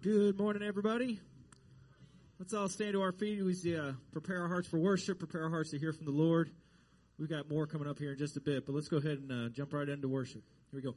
Good morning, everybody. Let's all stand to our feet. We prepare our hearts for worship, prepare our hearts to hear from the Lord. We've got more coming up here in just a bit, but let's go ahead and jump right into worship. Here we go.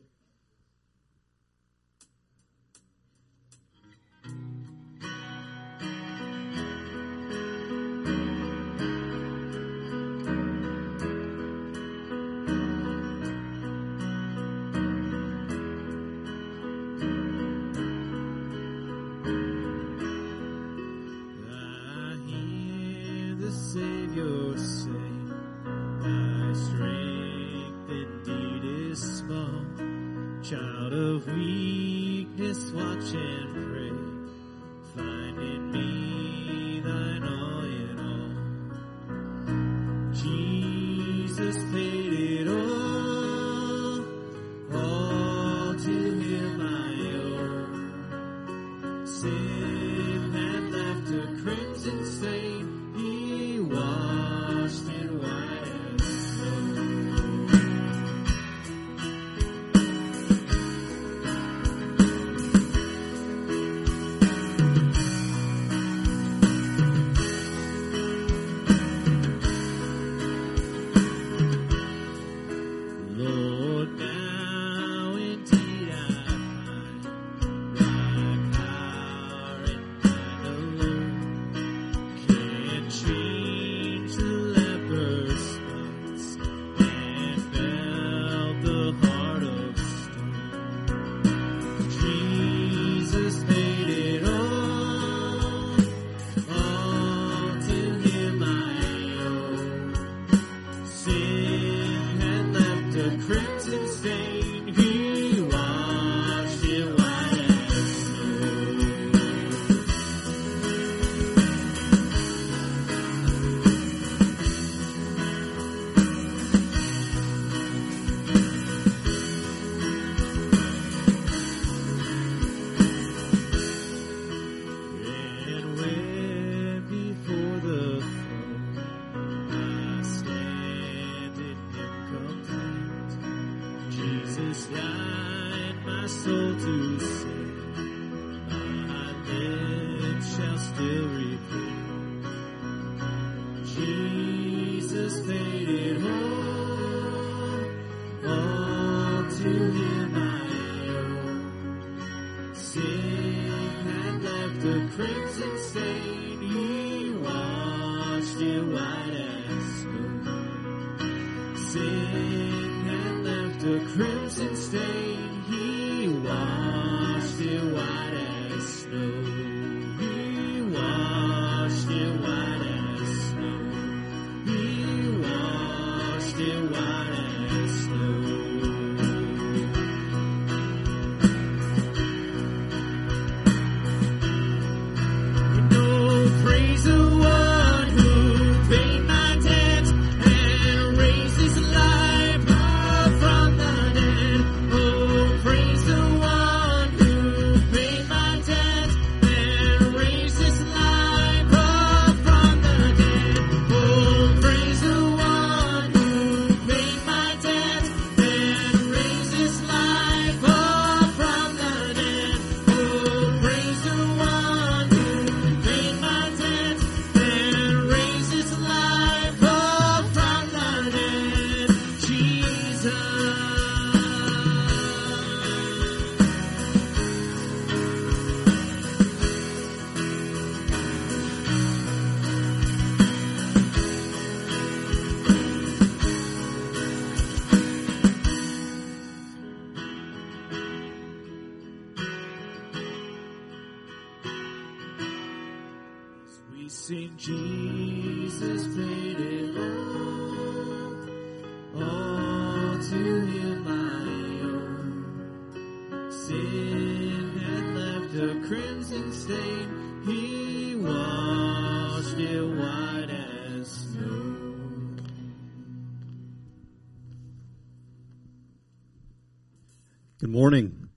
Morning.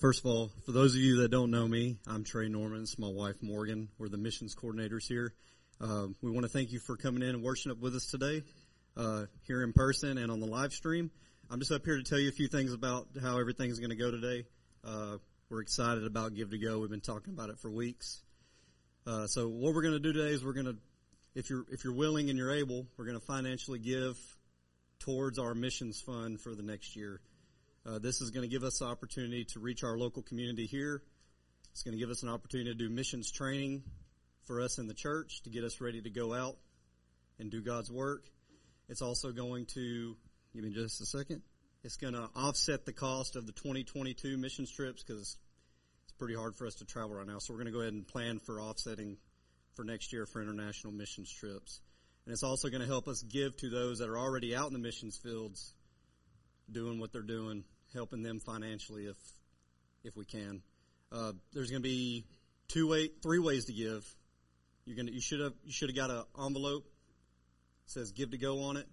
First of all, for those of you that don't know me, I'm Trey Norman. It's my wife, Morgan. We're the missions coordinators here. We want to thank you for coming in and worshiping with us today, here in person and on the live stream. I'm just up here to tell you a few things about how everything's going to go today. We're excited about Give to Go. We've been talking about it for weeks. So what we're going to do today is we're going to, if you're willing and you're able, we're going to financially give towards our missions fund for the next year. This is going to give us the opportunity to reach our local community here. It's going to give us an opportunity to do missions training for us in the church to get us ready to go out and do God's work. It's also going to, give me just a second, it's going to offset the cost of the 2022 missions trips because it's pretty hard for us to travel right now. So we're going to go ahead and plan for offsetting for next year for international missions trips. And it's also going to help us give to those that are already out in the missions fields doing what they're doing, helping them financially if we can. There's going to be three ways to give. You should have got an envelope. It says Give to Go on it.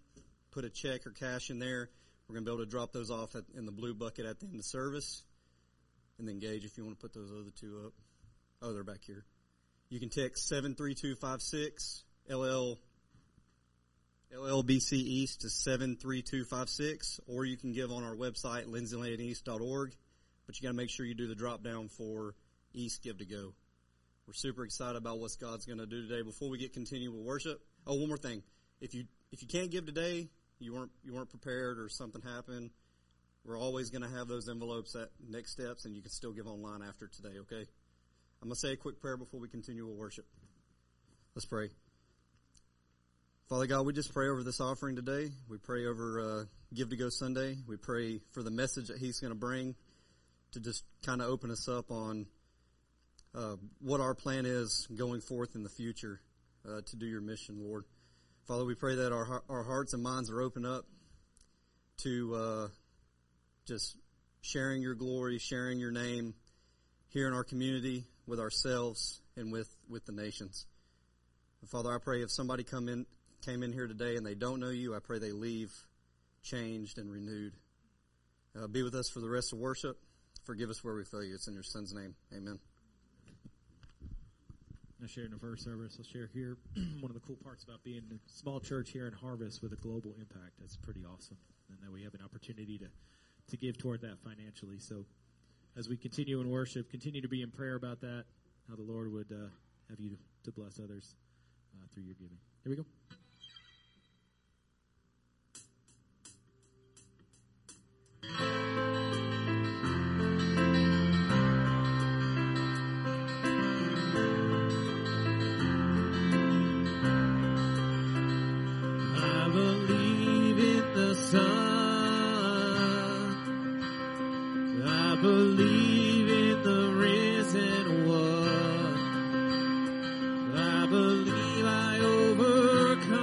Put a check or cash in there. We're going to be able to drop those off in the blue bucket at the end of service. And then Gage, if you want to put those other two up. Oh, they're back here. You can text 73256 LLBC East to 73256, or you can give on our website, lindsaylaneeast.org. But you got to make sure you do the drop down for East Give to Go. We're super excited about what God's going to do today. Before we get continue with worship, oh, one more thing. If you can't give today, you weren't prepared or something happened, we're always going to have those envelopes at Next Steps, and you can still give online after today, okay? I'm going to say a quick prayer before we continue with worship. Let's pray. Father God, we just pray over this offering today. We pray over Give to Go Sunday. We pray for the message that he's going to bring, to just kind of open us up on what our plan is going forth in the future to do your mission, Lord. Father, we pray that our hearts and minds are open up to just sharing your glory, sharing your name here in our community with ourselves and with the nations. And Father, I pray if somebody came in here today and they don't know you, I pray they leave changed and renewed. Be with us for the rest of worship. Forgive us where we fail you. It's in your son's name. Amen. I shared in the first service. I'll share here one of the cool parts about being a small church here in Harvest with a global impact. That's pretty awesome. And that we have an opportunity to give toward that financially. So as we continue in worship, continue to be in prayer about that, how the Lord would have you to bless others through your giving. Here we go. I believe I overcome.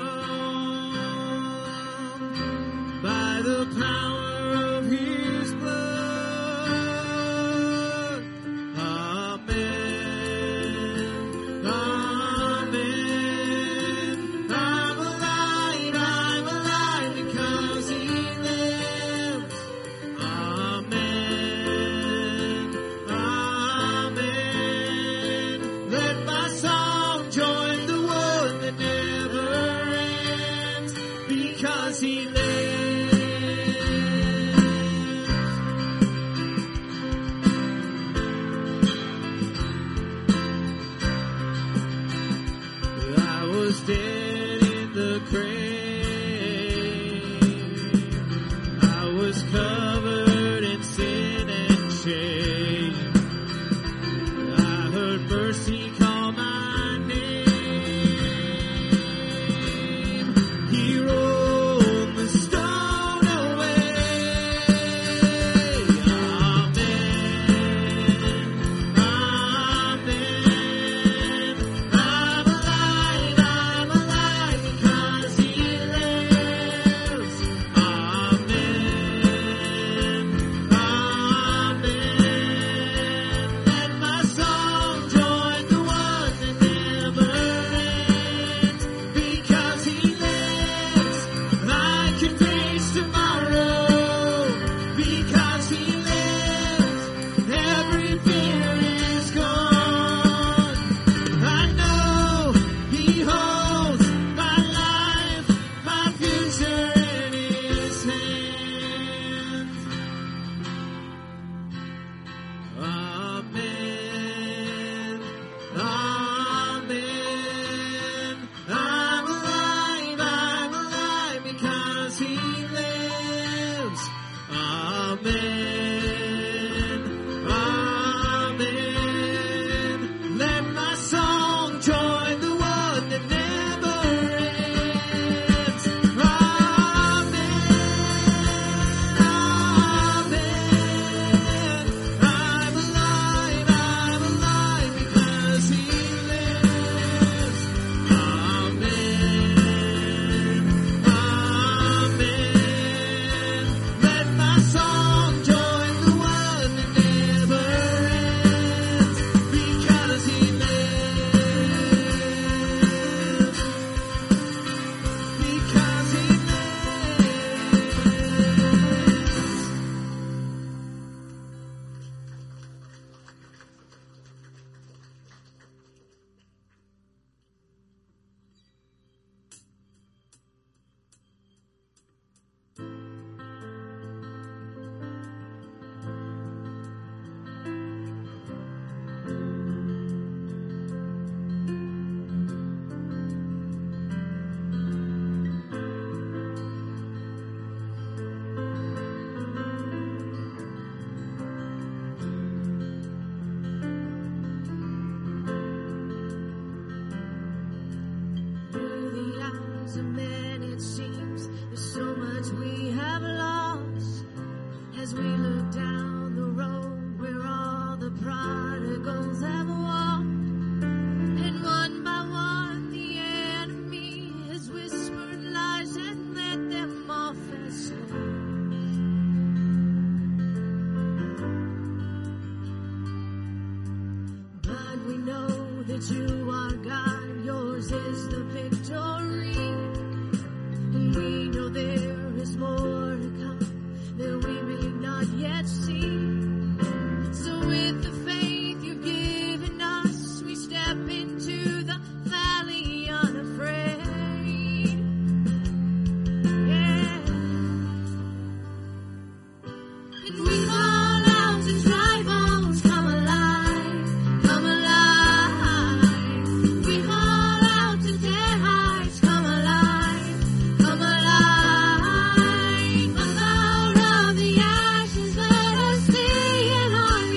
prodigals have walked, and one by one the enemy has whispered lies and led them off as gold. But we know that you are God, yours is the victory, and we know there is more to come that we may not yet see. With the faith you've given us, we step into the valley unafraid. Yeah. And we call out to dry bones, come alive, come alive. We call out to dead heights, come alive, come alive. Come out of the ashes, let us see an army.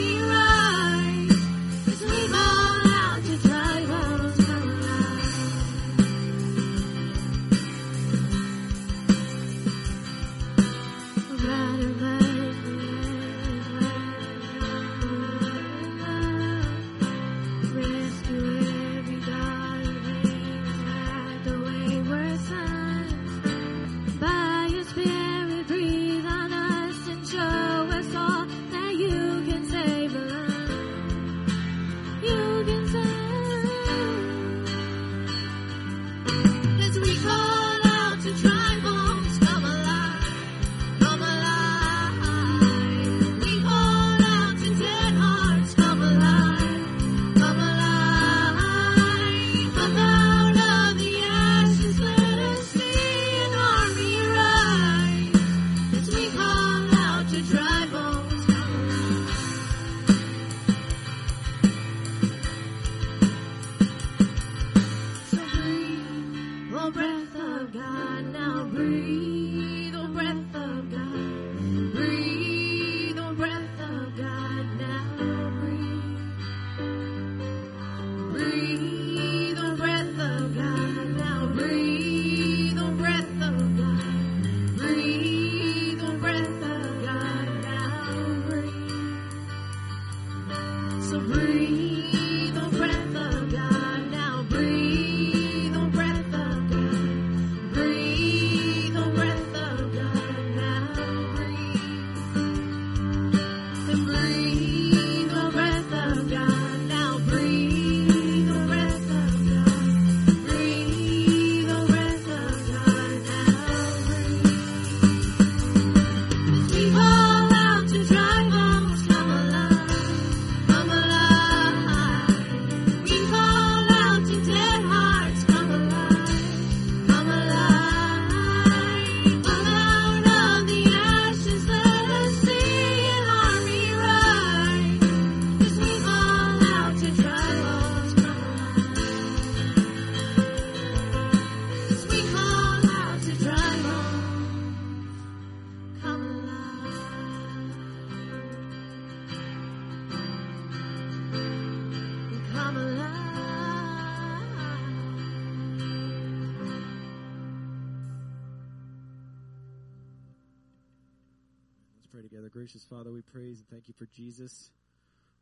Gracious Father, we praise and thank you for Jesus.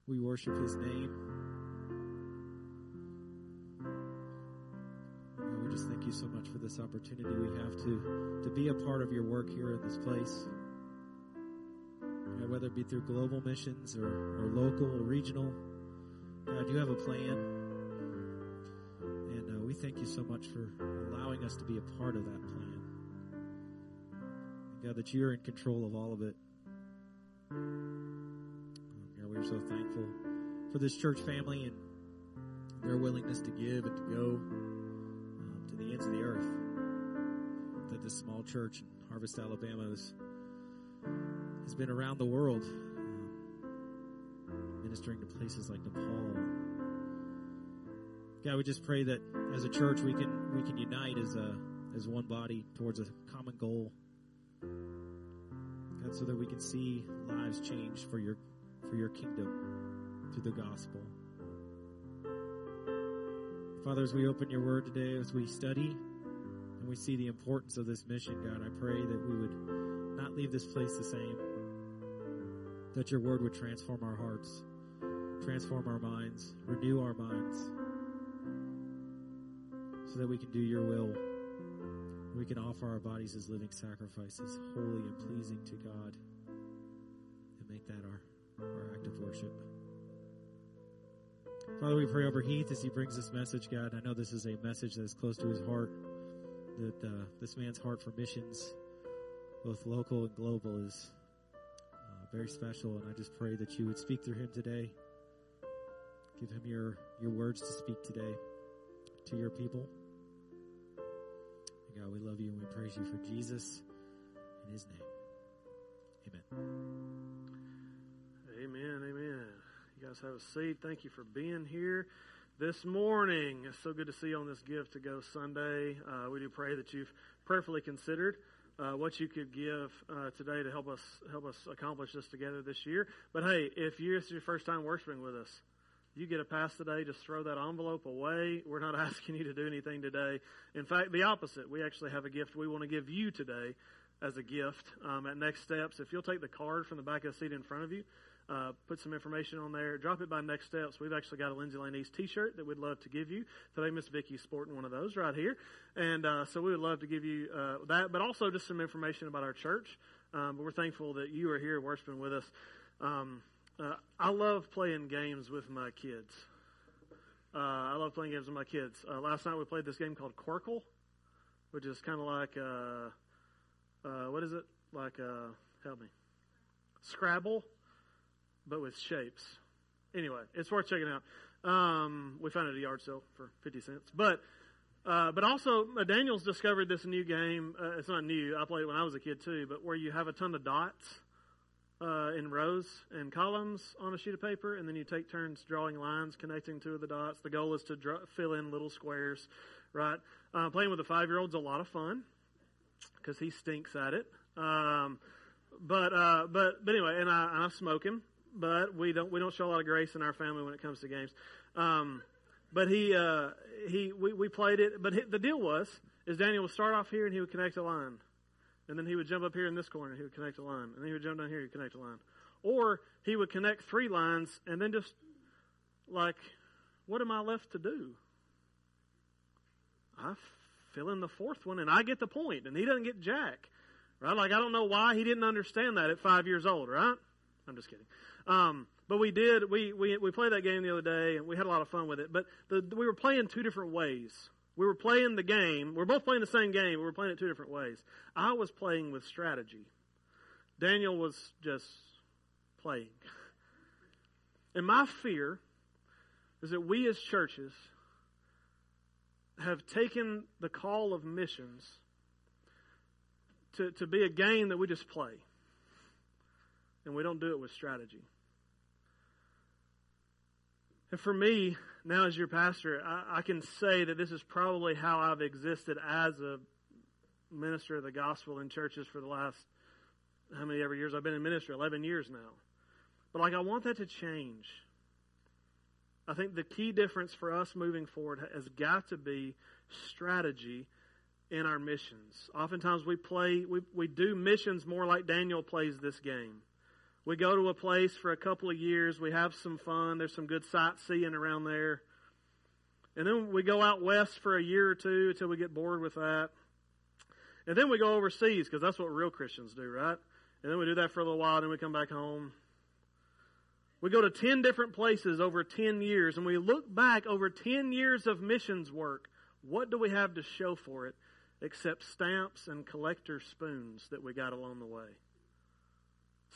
We worship his name. And we just thank you so much for this opportunity we have to be a part of your work here in this place. And whether it be through global missions or local or regional, God, you have a plan. And we thank you so much for allowing us to be a part of that plan. God, that you're in control of all of it. God, we're so thankful for this church family and their willingness to give and to go to the ends of the earth. That this small church in Harvest, Alabama has been around the world, ministering to places like Nepal. God, we just pray that as a church we can unite as one body towards a common goal. God, so that we can see lives change for your kingdom through the gospel. Father, as we open your word today, as we study and we see the importance of this mission, God, I pray that we would not leave this place the same, that your word would transform our hearts, Transform our minds, renew our minds, so that we can do your will. We can offer our bodies as living sacrifices, holy and pleasing to God, and make that our act of worship. Father, we pray over Heath as he brings this message, God. I know this is a message that is close to his heart, that this man's heart for missions, both local and global, is very special. And I just pray that you would speak through him today. Give him your words to speak today to your people. And God, we love you and we praise you for Jesus in his name. Amen. Amen, amen. You guys have a seat. Thank you for being here this morning. It's so good to see you on this Give to Go Sunday. We do pray that you've prayerfully considered what you could give today to help us accomplish this together this year. But hey, if it's your first time worshiping with us, you get a pass today. Just throw that envelope away. We're not asking you to do anything today. In fact, the opposite. We actually have a gift we want to give you today as a gift. At Next Steps, if you'll take the card from the back of the seat in front of you, put some information on there. Drop it by Next Steps. We've actually got a Lindsay Lane East T-shirt that we'd love to give you. Today, Miss Vicky's sporting one of those right here. And so we would love to give you that, but also just some information about our church. But we're thankful that you are here worshiping with us. I love playing games with my kids. Last night we played this game called Quarkle, which is kind of like, what is it? Like, help me. Scrabble, but with shapes. Anyway, it's worth checking out. We found it at a yard sale for 50 cents. But also, Daniel's discovered this new game. It's not new. I played it when I was a kid, too, but where you have a ton of dots in rows and columns on a sheet of paper, and then you take turns drawing lines connecting two of the dots. The goal is to fill in little squares, right? Playing with a 5-year-old's a lot of fun because he stinks at it. But anyway, and I smoke him. But we don't show a lot of grace in our family when it comes to games. But we played it. But the deal is Daniel would start off here and he would connect a line, and then he would jump up here in this corner and he would connect a line, and then he would jump down here and connect a line, or he would connect three lines and then just like, what am I left to do? I fill in the fourth one and I get the point, and he doesn't get jack, right? Like I don't know why he didn't understand that at 5 years old, right? I'm just kidding. But we did. We played that game the other day, and we had a lot of fun with it. But we were playing two different ways. We were playing the game. We were both playing the same game. We were playing it two different ways. I was playing with strategy. Daniel was just playing. And my fear is that we as churches have taken the call of missions to be a game that we just play. And we don't do it with strategy. And for me, now as your pastor, I can say that this is probably how I've existed as a minister of the gospel in churches for the last, how many ever years I've been in ministry, 11 years now. But like I want that to change. I think the key difference for us moving forward has got to be strategy in our missions. Oftentimes we do missions more like Daniel plays this game. We go to a place for a couple of years. We have some fun. There's some good sightseeing around there. And then we go out west for a year or two until we get bored with that. And then we go overseas because that's what real Christians do, right? And then we do that for a little while, and then we come back home. We go to 10 different places over 10 years, and we look back over 10 years of missions work. What do we have to show for it except stamps and collector spoons that we got along the way?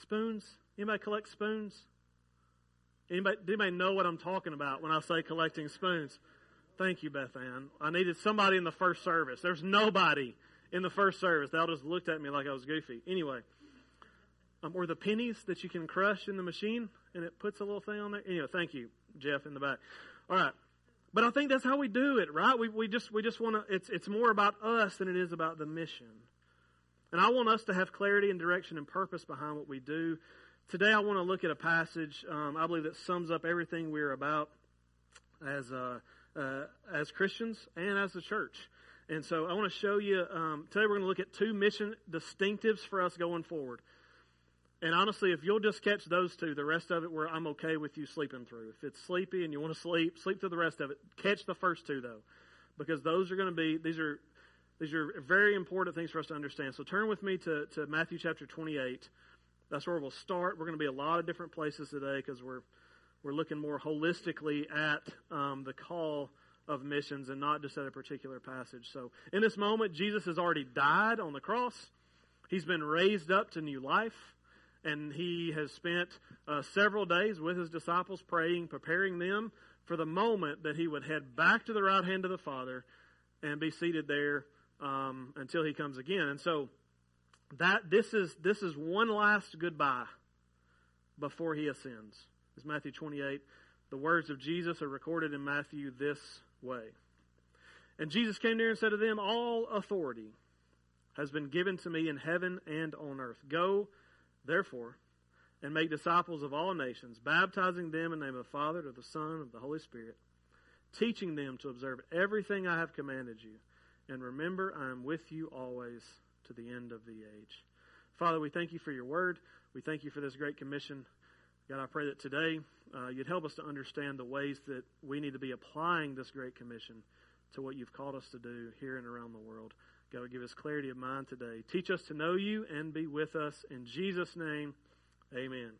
Spoons? Anybody collect spoons? Anybody know what I'm talking about when I say collecting spoons? Thank you, Beth Ann. I needed somebody in the first service. There's nobody in the first service. They all just looked at me like I was goofy. Anyway, or the pennies that you can crush in the machine and it puts a little thing on there. Anyway, thank you, Jeff, in the back. All right, but I think that's how we do it, right? We just want to. It's more about us than it is about the mission. And I want us to have clarity and direction and purpose behind what we do. Today I want to look at a passage I believe that sums up everything we're about as Christians and as the church. And so I want to show you, today we're going to look at two mission distinctives for us going forward. And honestly, if you'll just catch those two, the rest of it where I'm okay with you sleeping through. If it's sleepy and you want to sleep, sleep through the rest of it. Catch the first two, though, because those are going to be, these are very important things for us to understand. So turn with me to Matthew chapter 28. That's where we'll start. We're going to be a lot of different places today because we're looking more holistically at the call of missions and not just at a particular passage. So in this moment, Jesus has already died on the cross. He's been raised up to new life. And he has spent several days with his disciples praying, preparing them for the moment that he would head back to the right hand of the Father and be seated there until he comes again. And so this is one last goodbye before he ascends. It's Matthew 28. The words of Jesus are recorded in Matthew this way. And Jesus came near and said to them, "All authority has been given to me in heaven and on earth. Go therefore, and make disciples of all nations, baptizing them in the name of the Father, of the Son, of the Holy Spirit, teaching them to observe everything I have commanded you. And remember, I am with you always to the end of the age." Father, we thank you for your word. We thank you for this great commission. God, I pray that today you'd help us to understand the ways that we need to be applying this great commission to what you've called us to do here and around the world. God, give us clarity of mind today. Teach us to know you and be with us. In Jesus' name, amen.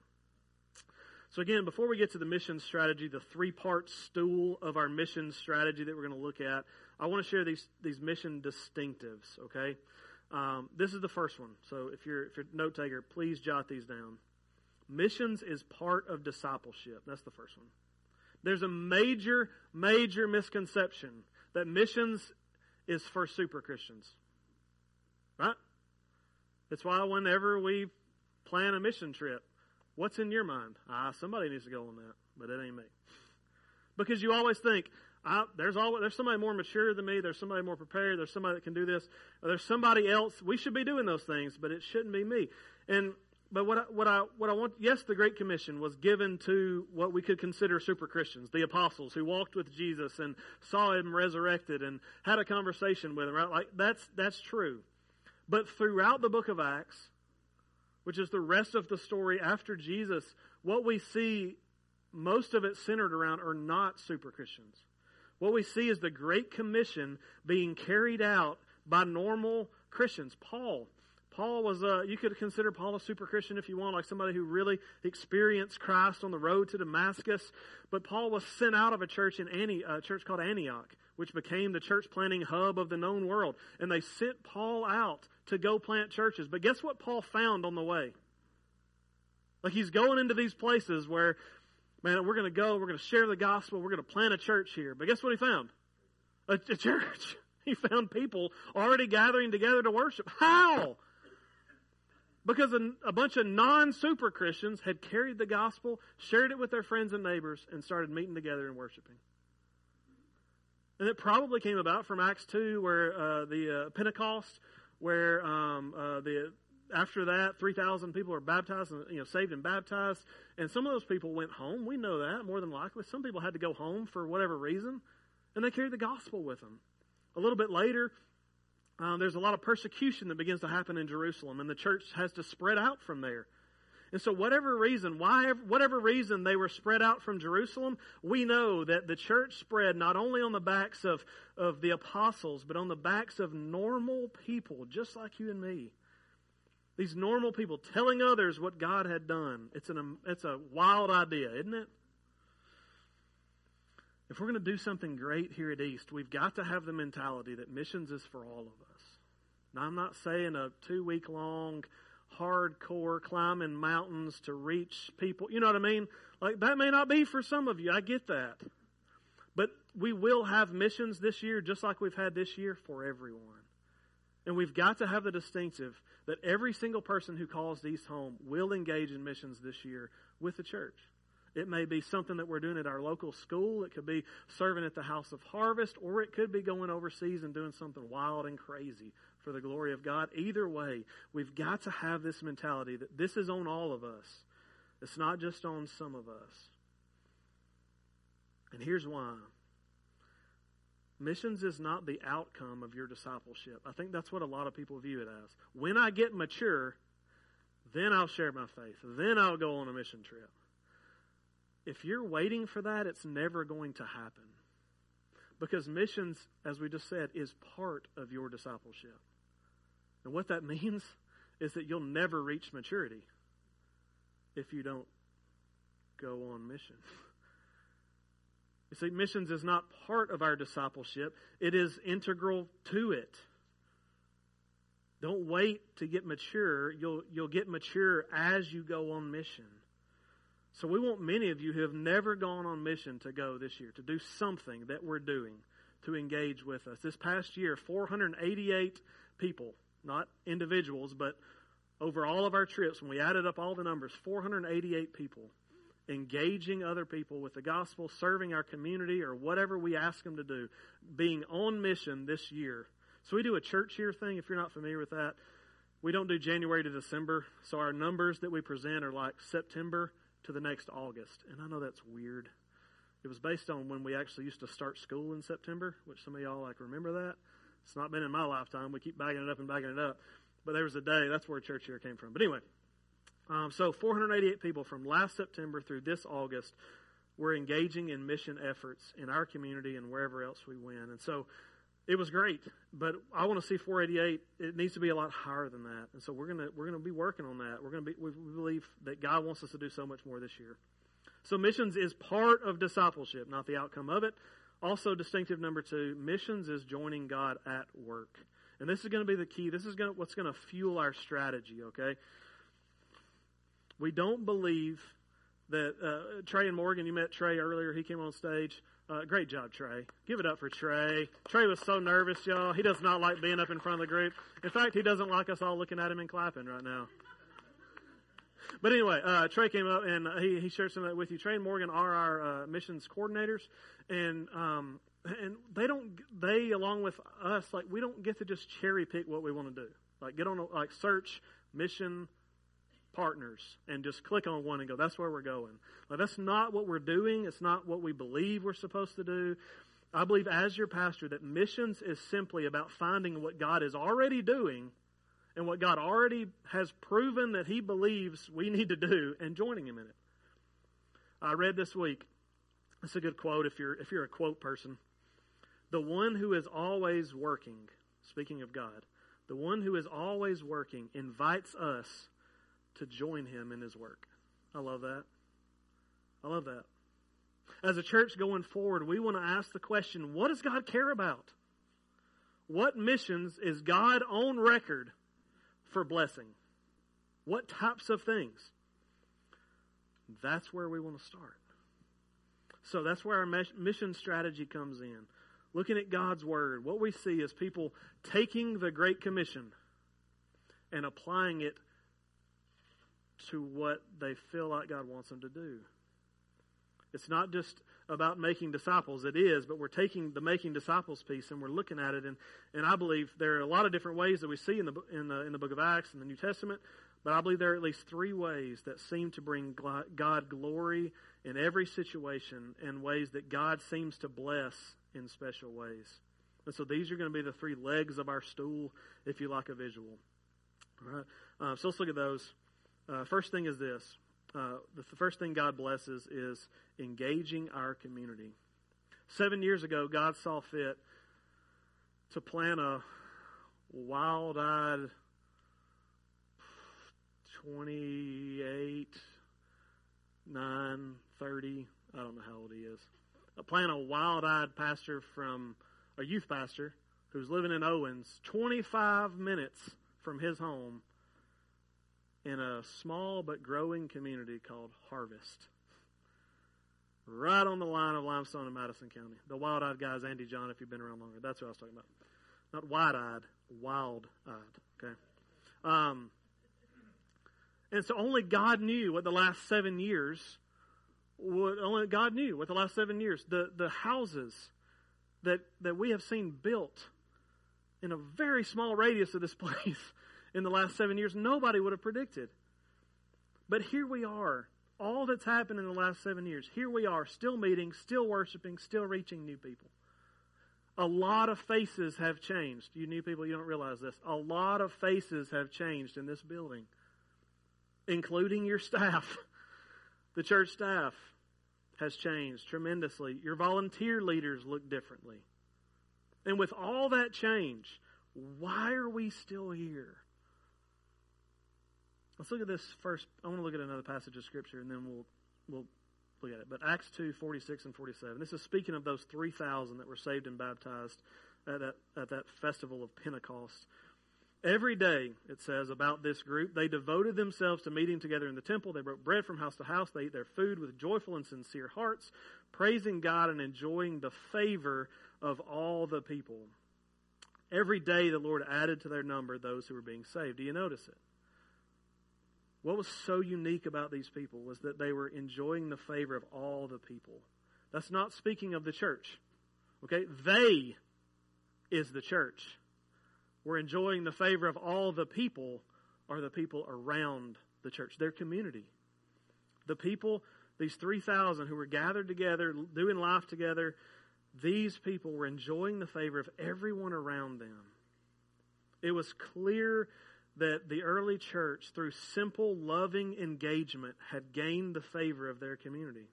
So again, before we get to the mission strategy, the three-part stool of our mission strategy that we're going to look at, I want to share these mission distinctives, okay? This is the first one. So if you're a note taker, please jot these down. Missions is part of discipleship. That's the first one. There's a major, major misconception that missions is for super Christians. Right? That's why whenever we plan a mission trip, what's in your mind? Somebody needs to go on that, but it ain't me. Because you always think, there's somebody more mature than me, there's somebody more prepared, there's somebody that can do this, or there's somebody else. We should be doing those things, but it shouldn't be me. But what I want, yes, the Great Commission was given to what we could consider super Christians, the apostles who walked with Jesus and saw him resurrected and had a conversation with him, right? Like that's true. But throughout the book of Acts, which is the rest of the story after Jesus, what we see, most of it centered around are not super Christians. What we see is the Great Commission being carried out by normal Christians. Paul was you could consider Paul a super Christian if you want, like somebody who really experienced Christ on the road to Damascus. But Paul was sent out of a church called Antioch, which became the church planting hub of the known world. And they sent Paul out to go plant churches. But guess what Paul found on the way? Like, he's going into these places where, man, we're going to go, we're going to share the gospel, we're going to plant a church here. But guess what he found? A church. He found people already gathering together to worship. How? Because a bunch of non-super Christians had carried the gospel, shared it with their friends and neighbors, and started meeting together and worshiping. And it probably came about from Acts 2, where the Pentecost, where after that, 3,000 people are baptized, and, saved and baptized. And some of those people went home. We know that, more than likely. Some people had to go home for whatever reason, and they carried the gospel with them. A little bit later, there's a lot of persecution that begins to happen in Jerusalem, and the church has to spread out from there. And so whatever reason they were spread out from Jerusalem, we know that the church spread not only on the backs of the apostles, but on the backs of normal people, just like you and me. These normal people telling others what God had done. It's a wild idea, isn't it? If we're going to do something great here at East, we've got to have the mentality that missions is for all of us. Now, I'm not saying a 2-week-long, hardcore climbing mountains to reach people. You know what I mean? Like, that may not be for some of you. I get that. But we will have missions this year, just like we've had this year, for everyone. And we've got to have the distinctive that every single person who calls East home will engage in missions this year with the church. It may be something that we're doing at our local school. It could be serving at the House of Harvest, or it could be going overseas and doing something wild and crazy for the glory of God. Either way, we've got to have this mentality that this is on all of us. It's not just on some of us. And here's why. Missions is not the outcome of your discipleship. I think that's what a lot of people view it as. When I get mature, Then I'll share my faith. Then I'll go on a mission trip. If you're waiting for that, it's never going to happen. Because missions, as we just said, is part of your discipleship. And what that means is that you'll never reach maturity if you don't go on mission. You see, missions is not part of our discipleship. It is integral to it. Don't wait to get mature. You'll get mature as you go on mission. So we want many of you who have never gone on mission to go this year, to do something that we're doing, to engage with us. This past year, 488 people, not individuals, but over all of our trips, when we added up all the numbers, 488 people engaging other people with the gospel, serving our community or whatever we ask them to do, being on mission this year. So we do a church year thing, if you're not familiar with that. We don't do January to December, so our numbers that we present are like September to the next August. And I know that's weird. It was based on when we actually used to start school in September, which some of y'all like remember that. It's not been in my lifetime. We keep bagging it up and bagging it up. But there was a day, that's where church year came from. But anyway, so 488 people from last September through this August were engaging in mission efforts in our community and wherever else we went. And so it was great, but I want to see 488. It needs to be a lot higher than that. And so we're going to be working on that. We believe that God wants us to do so much more this year. So missions is part of discipleship, not the outcome of it. Also, distinctive number two, missions is joining God at work. And this is going to be the key. This is what's going to fuel our strategy, okay? We don't believe that Trey and Morgan, you met Trey earlier. He came on stage. Great job, Trey. Give it up for Trey. Trey was so nervous, y'all. He does not like being up in front of the group. In fact, he doesn't like us all looking at him and clapping right now. But anyway, Trey came up, and he shared some of that with you. Trey and Morgan are our missions coordinators, and they along with us, like, we don't get to just cherry pick what we want to do. Like, get on a, like, search mission partners and just click on one and go, that's where we're going. Like, that's not what we're doing. It's not what we believe we're supposed to do. I believe as your pastor that missions is simply about finding what God is already doing and what God already has proven that he believes we need to do and joining him in it. I read this week, it's a good quote if you're a quote person. The one who is always working, speaking of God, the one who is always working invites us to join him in his work. I love that. I love that. As a church going forward, we want to ask the question, what does God care about? What missions is God on record for blessing? What types of things? That's where we want to start. So that's where our mission strategy comes in. Looking at God's Word, what we see is people taking the Great Commission and applying it to what they feel like God wants them to do. It's not just about making disciples. It is, but we're taking the making disciples piece and we're looking at it. And I believe there are a lot of different ways that we see in the book of Acts in the New Testament. But I believe there are at least three ways that seem to bring God glory in every situation and ways that God seems to bless in special ways. And so these are going to be the three legs of our stool, if you like a visual. All right. So let's look at those. First thing is this. The first thing God blesses is engaging our community. 7 years ago, God saw fit to plan a wild-eyed 28, 9, 30, I don't know how old he is. Plan a wild-eyed pastor from a youth pastor who's living in Owens, 25 minutes from his home, in a small but growing community called Harvest, right on the line of Limestone and Madison County. The wild-eyed guy is Andy John, if you've been around longer. That's who I was talking about. Not wide-eyed, wild-eyed, okay? And so only God knew what the last 7 years, the houses that we have seen built in a very small radius of this place in the last 7 years, nobody would have predicted. But here we are. All that's happened in the last 7 years, here we are, still meeting, still worshiping, still reaching new people. A lot of faces have changed. You new people, you don't realize this. A lot of faces have changed in this building including your staff, the church staff, has changed tremendously. Your volunteer leaders look differently. And with all that change, why are we still here? Let's look at this first. I want to look at another passage of Scripture, and then we'll look at it. But Acts 2, 46 and 47. This is speaking of those 3,000 that were saved and baptized at that festival of Pentecost. Every day, it says, about this group, they devoted themselves to meeting together in the temple. They broke bread from house to house. They ate their food with joyful and sincere hearts, praising God and enjoying the favor of all the people. Every day, the Lord added to their number those who were being saved. Do you notice it? What was so unique about these people was that they were enjoying the favor of all the people. That's not speaking of the church. Okay? They is the church. We're enjoying the favor of all the people are the people around the church, their community. The people, these 3,000 who were gathered together, doing life together, these people were enjoying the favor of everyone around them. It was clear that the early church, through simple, loving engagement, had gained the favor of their community.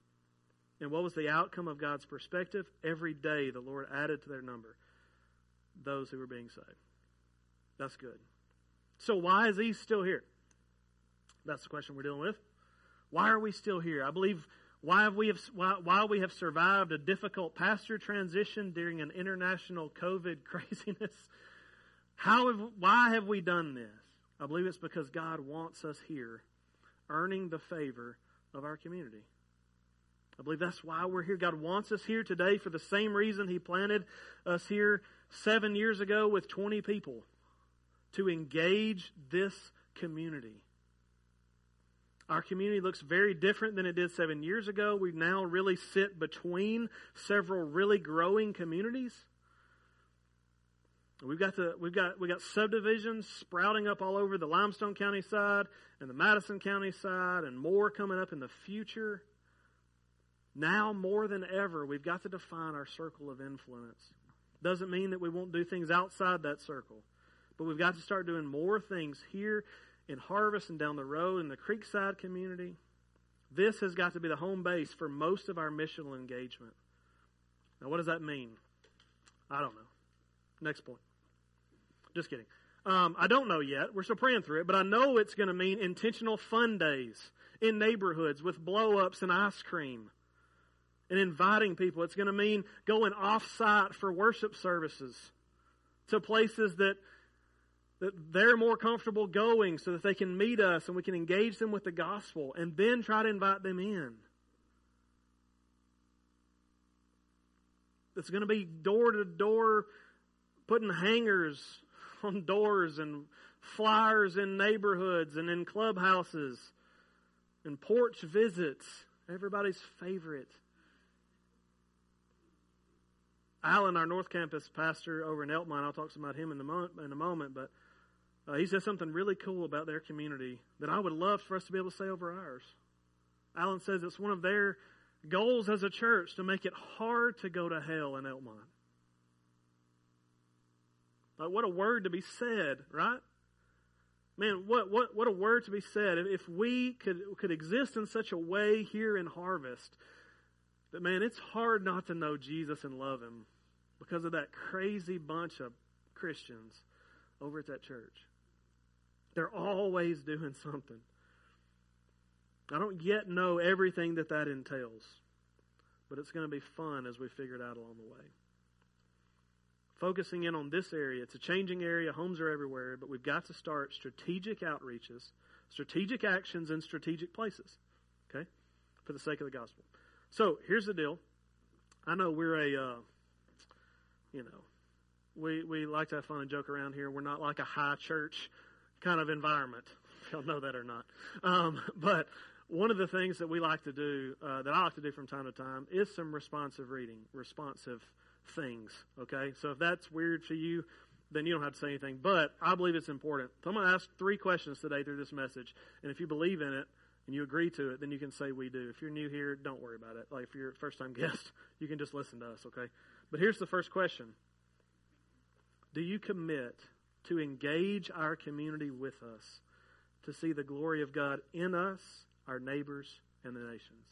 And what was the outcome of God's perspective? Every day the Lord added to their number those who were being saved. That's good. So why is East still here? That's the question we're dealing with. Why are we still here? I believe why we have survived a difficult pastor transition during an international COVID craziness. Why have we done this? I believe it's because God wants us here, earning the favor of our community. I believe that's why we're here. God wants us here today for the same reason He planted us here 7 years ago with 20 people. To engage this community. Our community looks very different than it did 7 years ago. We now really sit between several really growing communities. We've got subdivisions sprouting up all over the Limestone County side and the Madison County side, and more coming up in the future. Now more than ever, we've got to define our circle of influence. Doesn't mean that we won't do things outside that circle. But we've got to start doing more things here in Harvest and down the road in the Creekside community. This has got to be the home base for most of our missional engagement. Now, what does that mean? I don't know. Next point. Just kidding. I don't know yet. We're still praying through it. But I know it's going to mean intentional fun days in neighborhoods with blow-ups and ice cream and inviting people. It's going to mean going off-site for worship services to places that they're more comfortable going so that they can meet us and we can engage them with the gospel and then try to invite them in. It's going to be door-to-door, putting hangers on doors and flyers in neighborhoods and in clubhouses and porch visits, everybody's favorite. Allen, our North Campus pastor over in Elkmont, I'll talk about him in a moment, but he said something really cool about their community that I would love for us to be able to say over ours. Allen says it's one of their goals as a church to make it hard to go to hell in Elkmont. Like, what a word to be said, right? Man, what a word to be said. If we could exist in such a way here in Harvest, that, man, it's hard not to know Jesus and love Him because of that crazy bunch of Christians over at that church. They're always doing something. I don't yet know everything that entails, but it's going to be fun as we figure it out along the way. Focusing in on this area, it's a changing area, homes are everywhere, but we've got to start strategic outreaches, strategic actions in strategic places, okay, for the sake of the gospel. So, here's the deal. I know we're we like to have fun and joke around here. We're not like a high church kind of environment. If y'all know that or not. But one of the things that we like to do, that I like to do from time to time, is some responsive reading, responsive things, okay? So, if that's weird for you, then you don't have to say anything. But I believe it's important. So, I'm going to ask three questions today through this message. And if you believe in it, and you agree to it, then you can say we do. If you're new here, don't worry about it. Like if you're a first-time guest, you can just listen to us, okay? But here's the first question. Do you commit to engage our community with us to see the glory of God in us, our neighbors, and the nations.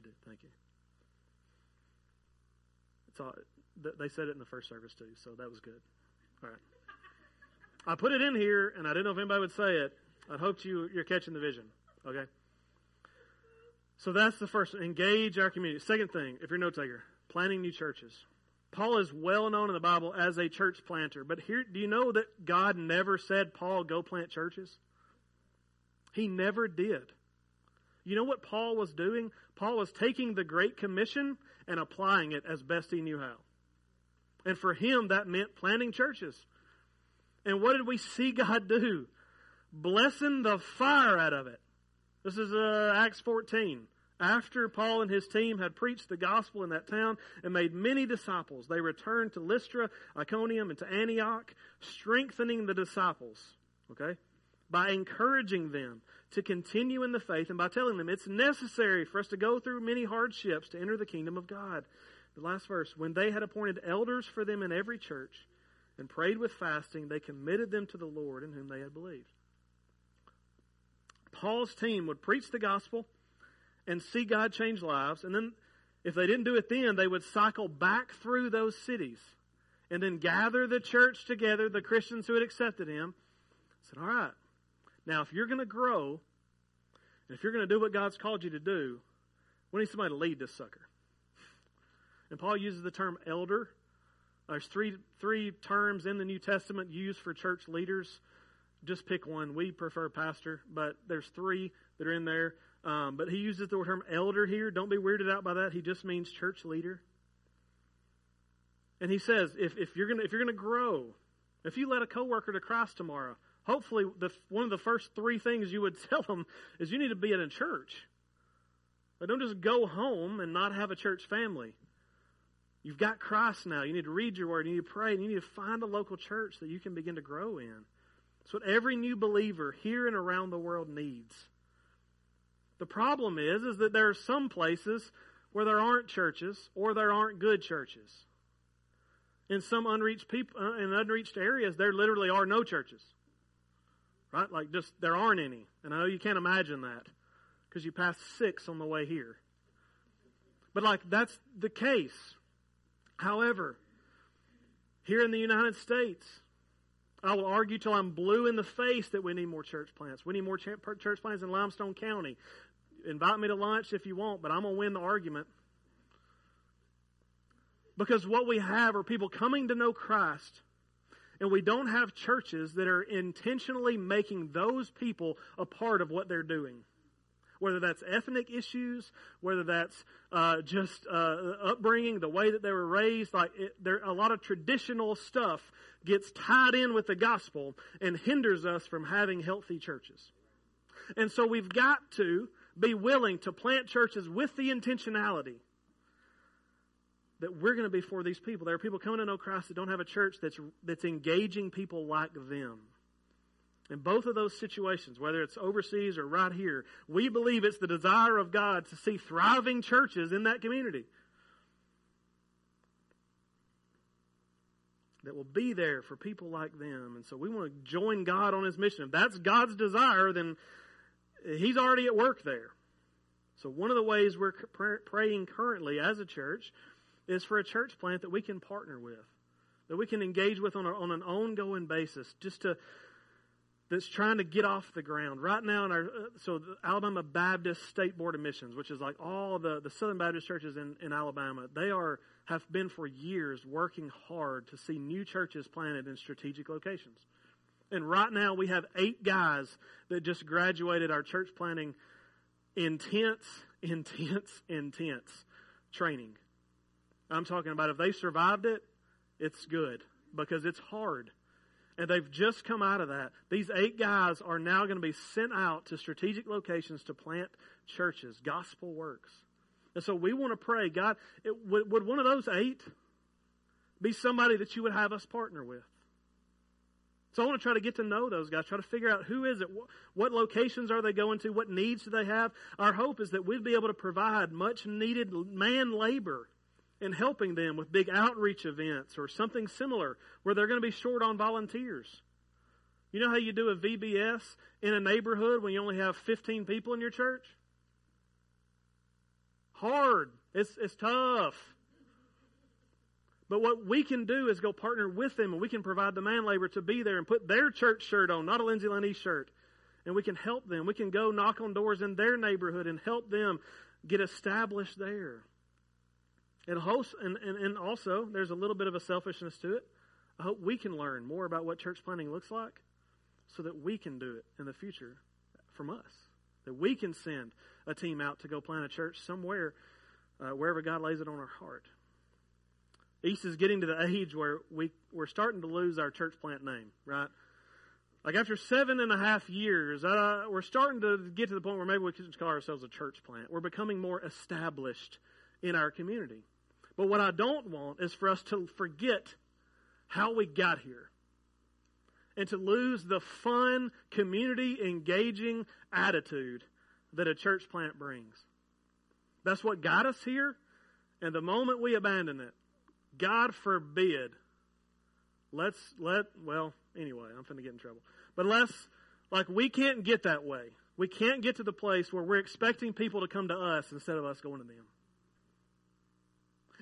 I do. Thank you. It's all, they said it in the first service too, so that was good. All right. I put it in here, and I didn't know if anybody would say it. I hoped you're catching the vision, okay? So that's the first one. Engage our community. Second thing, if you're a note-taker, planting new churches. Paul is well known in the Bible as a church planter. But here, do you know that God never said, Paul, go plant churches? He never did. You know what Paul was doing? Paul was taking the Great Commission and applying it as best he knew how. And for him, that meant planting churches. And what did we see God do? Blessing the fire out of it. This is Acts 14. After Paul and his team had preached the gospel in that town and made many disciples, they returned to Lystra, Iconium, and to Antioch, strengthening the disciples, okay, by encouraging them to continue in the faith and by telling them it's necessary for us to go through many hardships to enter the kingdom of God. The last verse, when they had appointed elders for them in every church and prayed with fasting, they committed them to the Lord in whom they had believed. Paul's team would preach the gospel and see God change lives. And then if they didn't do it then, they would cycle back through those cities and then gather the church together, the Christians who had accepted him. Said, all right, now if you're going to grow and if you're going to do what God's called you to do, we need somebody to lead this sucker. And Paul uses the term elder. There's three terms in the New Testament used for church leaders. Just pick one. We prefer pastor, but there's three that are in there. But he uses the term elder here. Don't be weirded out by that. He just means church leader. And he says, if you're gonna grow, if you led a coworker to Christ tomorrow, hopefully one of the first three things you would tell them is you need to be at a church. But don't just go home and not have a church family. You've got Christ now. You need to read your word. You need to pray. And you need to find a local church that you can begin to grow in. It's what every new believer here and around the world needs. The problem is that there are some places where there aren't churches or there aren't good churches. In some unreached areas, there literally are no churches. Right? Like just there aren't any. And I know you can't imagine that because you passed six on the way here. But like that's the case. However, here in the United States, I will argue till I'm blue in the face that we need more church plants. We need more church plants in Limestone County. Invite me to lunch if you want, but I'm going to win the argument. Because what we have are people coming to know Christ, and we don't have churches that are intentionally making those people a part of what they're doing. Whether that's ethnic issues, whether that's upbringing, the way that they were raised, a lot of traditional stuff gets tied in with the gospel and hinders us from having healthy churches. And so we've got to be willing to plant churches with the intentionality that we're going to be for these people. There are people coming to know Christ that don't have a church that's engaging people like them. In both of those situations, whether it's overseas or right here, we believe it's the desire of God to see thriving churches in that community that will be there for people like them. And so we want to join God on His mission. If that's God's desire, then He's already at work there. So one of the ways we're praying currently as a church is for a church plant that we can partner with, that we can engage with on an ongoing basis, that's trying to get off the ground. Right now, the Alabama Baptist State Board of Missions, which is like all the Southern Baptist churches in Alabama, have been for years working hard to see new churches planted in strategic locations. And right now, we have 8 guys that just graduated our church planting intense training. I'm talking about if they survived it, it's good because it's hard. And they've just come out of that. These 8 guys are now going to be sent out to strategic locations to plant churches, gospel works. And so we want to pray, God, would one of those 8 be somebody that you would have us partner with? So I want to try to get to know those guys, try to figure out who is it, what locations are they going to, what needs do they have. Our hope is that we'd be able to provide much needed man labor in helping them with big outreach events or something similar where they're going to be short on volunteers. You know how you do a VBS in a neighborhood when you only have 15 people in your church? Hard. It's tough. But what we can do is go partner with them, and we can provide the man labor to be there and put their church shirt on, not a Lindsay Lane East shirt. And we can help them. We can go knock on doors in their neighborhood and help them get established there. It hosts, and also, there's a little bit of a selfishness to it. I hope we can learn more about what church planting looks like so that we can do it in the future from us, that we can send a team out to go plant a church somewhere, wherever God lays it on our heart. East is getting to the age where we're starting to lose our church plant name, right? Like after 7.5 years, we're starting to get to the point where maybe we can call ourselves a church plant. We're becoming more established in our community. But what I don't want is for us to forget how we got here and to lose the fun, community-engaging attitude that a church plant brings. That's what got us here, and the moment we abandon it, God forbid. Anyway, I'm finna get in trouble. But we can't get that way. We can't get to the place where we're expecting people to come to us instead of us going to them.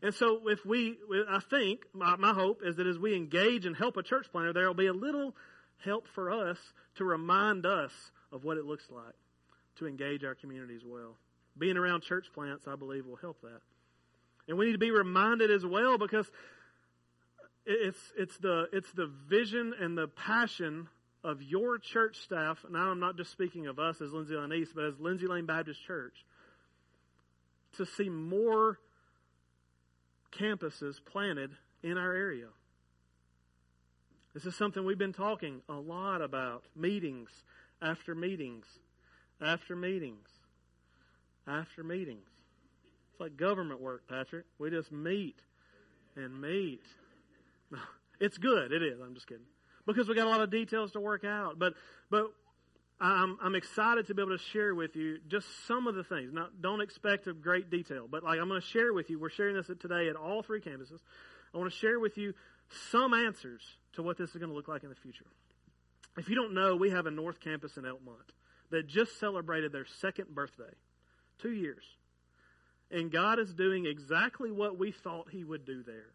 And so my hope is that as we engage and help a church planter, there will be a little help for us to remind us of what it looks like to engage our community as well. Being around church plants, I believe, will help that. And we need to be reminded as well, because it's the vision and the passion of your church staff. Now, I'm not just speaking of us as Lindsay Lane East, but as Lindsay Lane Baptist Church, to see more campuses planted in our area. This is something we've been talking a lot about, meetings after meetings after meetings after meetings. It's like government work, Patrick. We just meet and meet. No, it's good. It is. I'm just kidding. Because we got a lot of details to work out. But I'm excited to be able to share with you just some of the things. Now, don't expect a great detail, but I'm going to share with you. We're sharing this today at all three campuses. I want to share with you some answers to what this is going to look like in the future. If you don't know, we have a North Campus in Elkmont that just celebrated their 2nd birthday, 2 years. And God is doing exactly what we thought he would do there.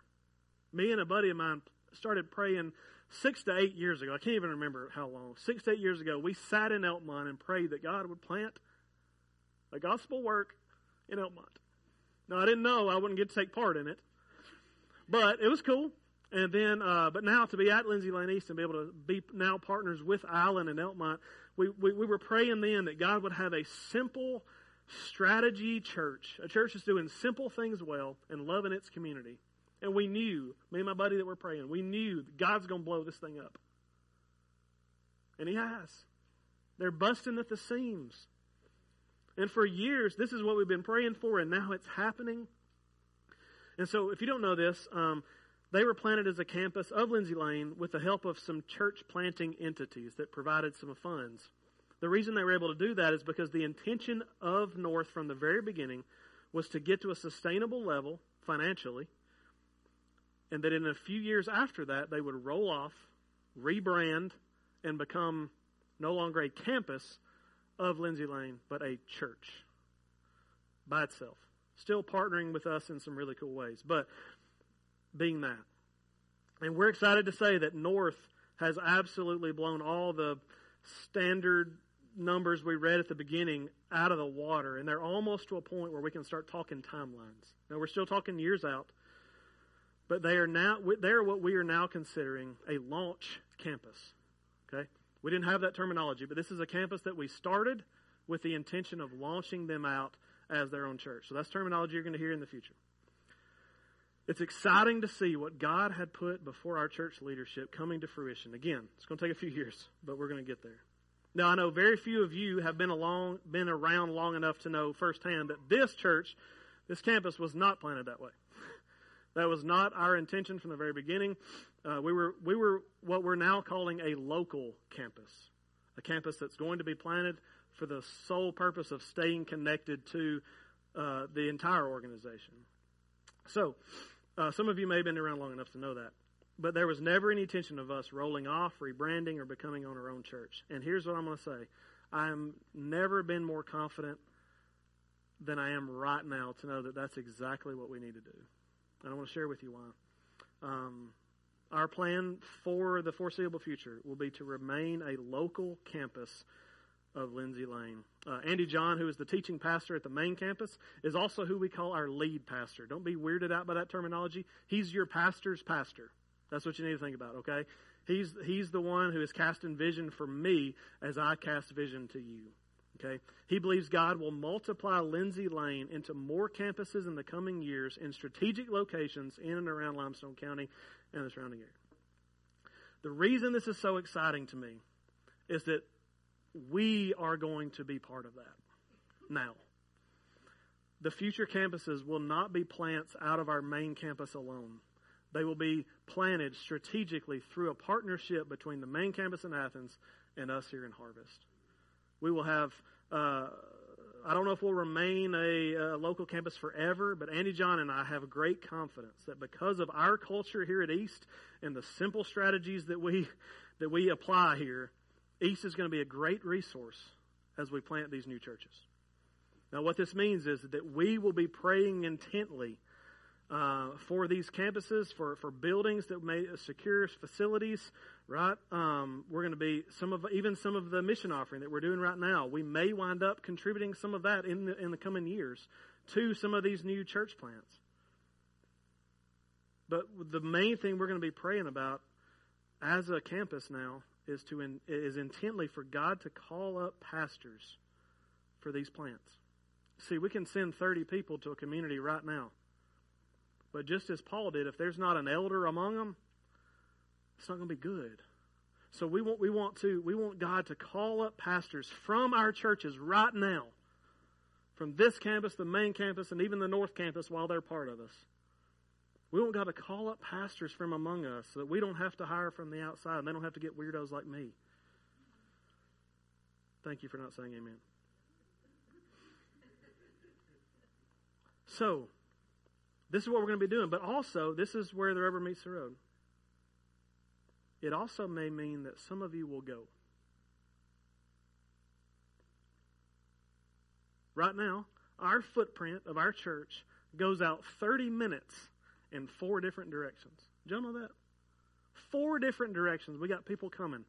Me and a buddy of mine started praying 6 to 8 years ago. I can't even remember how long. 6 to 8 years ago, we sat in Elkmont and prayed that God would plant a gospel work in Elkmont. Now, I didn't know I wouldn't get to take part in it, but it was cool. And then, but now to be at Lindsay Lane East and be able to be now partners with Allen and Elkmont, we were praying then that God would have a simple strategy church, a church that's doing simple things well and loving its community. And we knew, me and my buddy that were praying, we knew God's going to blow this thing up. And he has. They're busting at the seams. And for years, this is what we've been praying for, and now it's happening. And so if you don't know this, they were planted as a campus of Lindsay Lane with the help of some church planting entities that provided some funds. The reason they were able to do that is because the intention of North from the very beginning was to get to a sustainable level financially, and that in a few years after that, they would roll off, rebrand, and become no longer a campus of Lindsay Lane, but a church by itself. Still partnering with us in some really cool ways, but being that. And we're excited to say that North has absolutely blown all the standard numbers we read at the beginning out of the water, and they're almost to a point where we can start talking timelines. Now, we're still talking years out, but they are what we are now considering a launch campus. Okay? We didn't have that terminology, but this is a campus that we started with the intention of launching them out as their own church. So that's terminology you're going to hear in the future. It's exciting to see what God had put before our church leadership coming to fruition. Again, it's going to take a few years, but we're going to get there. Now, I know very few of you have been around long enough to know firsthand that this church, this campus, was not planted that way. That was not our intention from the very beginning. We were what we're now calling a local campus, a campus that's going to be planted for the sole purpose of staying connected to the entire organization. So, some of you may have been around long enough to know that. But there was never any intention of us rolling off, rebranding, or becoming on our own church. And here's what I'm going to say. I've never been more confident than I am right now to know that that's exactly what we need to do. And I want to share with you why. Our plan for the foreseeable future will be to remain a local campus of Lindsay Lane. Andy John, who is the teaching pastor at the main campus, is also who we call our lead pastor. Don't be weirded out by that terminology. He's your pastor's pastor. That's what you need to think about, okay? He's the one who is casting vision for me as I cast vision to you, okay? He believes God will multiply Lindsay Lane into more campuses in the coming years in strategic locations in and around Limestone County and the surrounding area. The reason this is so exciting to me is that we are going to be part of that now. The future campuses will not be plants out of our main campus alone. They will be planted strategically through a partnership between the main campus in Athens and us here in Harvest. We will have, I don't know if we'll remain a local campus forever, but Andy John and I have great confidence that because of our culture here at East and the simple strategies that we apply here, East is going to be a great resource as we plant these new churches. Now, what this means is that we will be praying intently for these campuses, for buildings that may secure facilities, right? We're going to be some of the mission offering that we're doing right now. We may wind up contributing some of that in the coming years to some of these new church plants. But the main thing we're going to be praying about as a campus now is intently for God to call up pastors for these plants. See, we can send 30 people to a community right now. But just as Paul did, if there's not an elder among them, it's not going to be good. So we want God to call up pastors from our churches right now, from this campus, the main campus, and even the north campus while they're part of us. We want God to call up pastors from among us so that we don't have to hire from the outside and they don't have to get weirdos like me. Thank you for not saying amen. So, this is what we're going to be doing, but also this is where the rubber meets the road. It also may mean that some of you will go. Right now, our footprint of our church goes out 30 minutes in 4 different directions. Did y'all know that? 4 different directions. We got people coming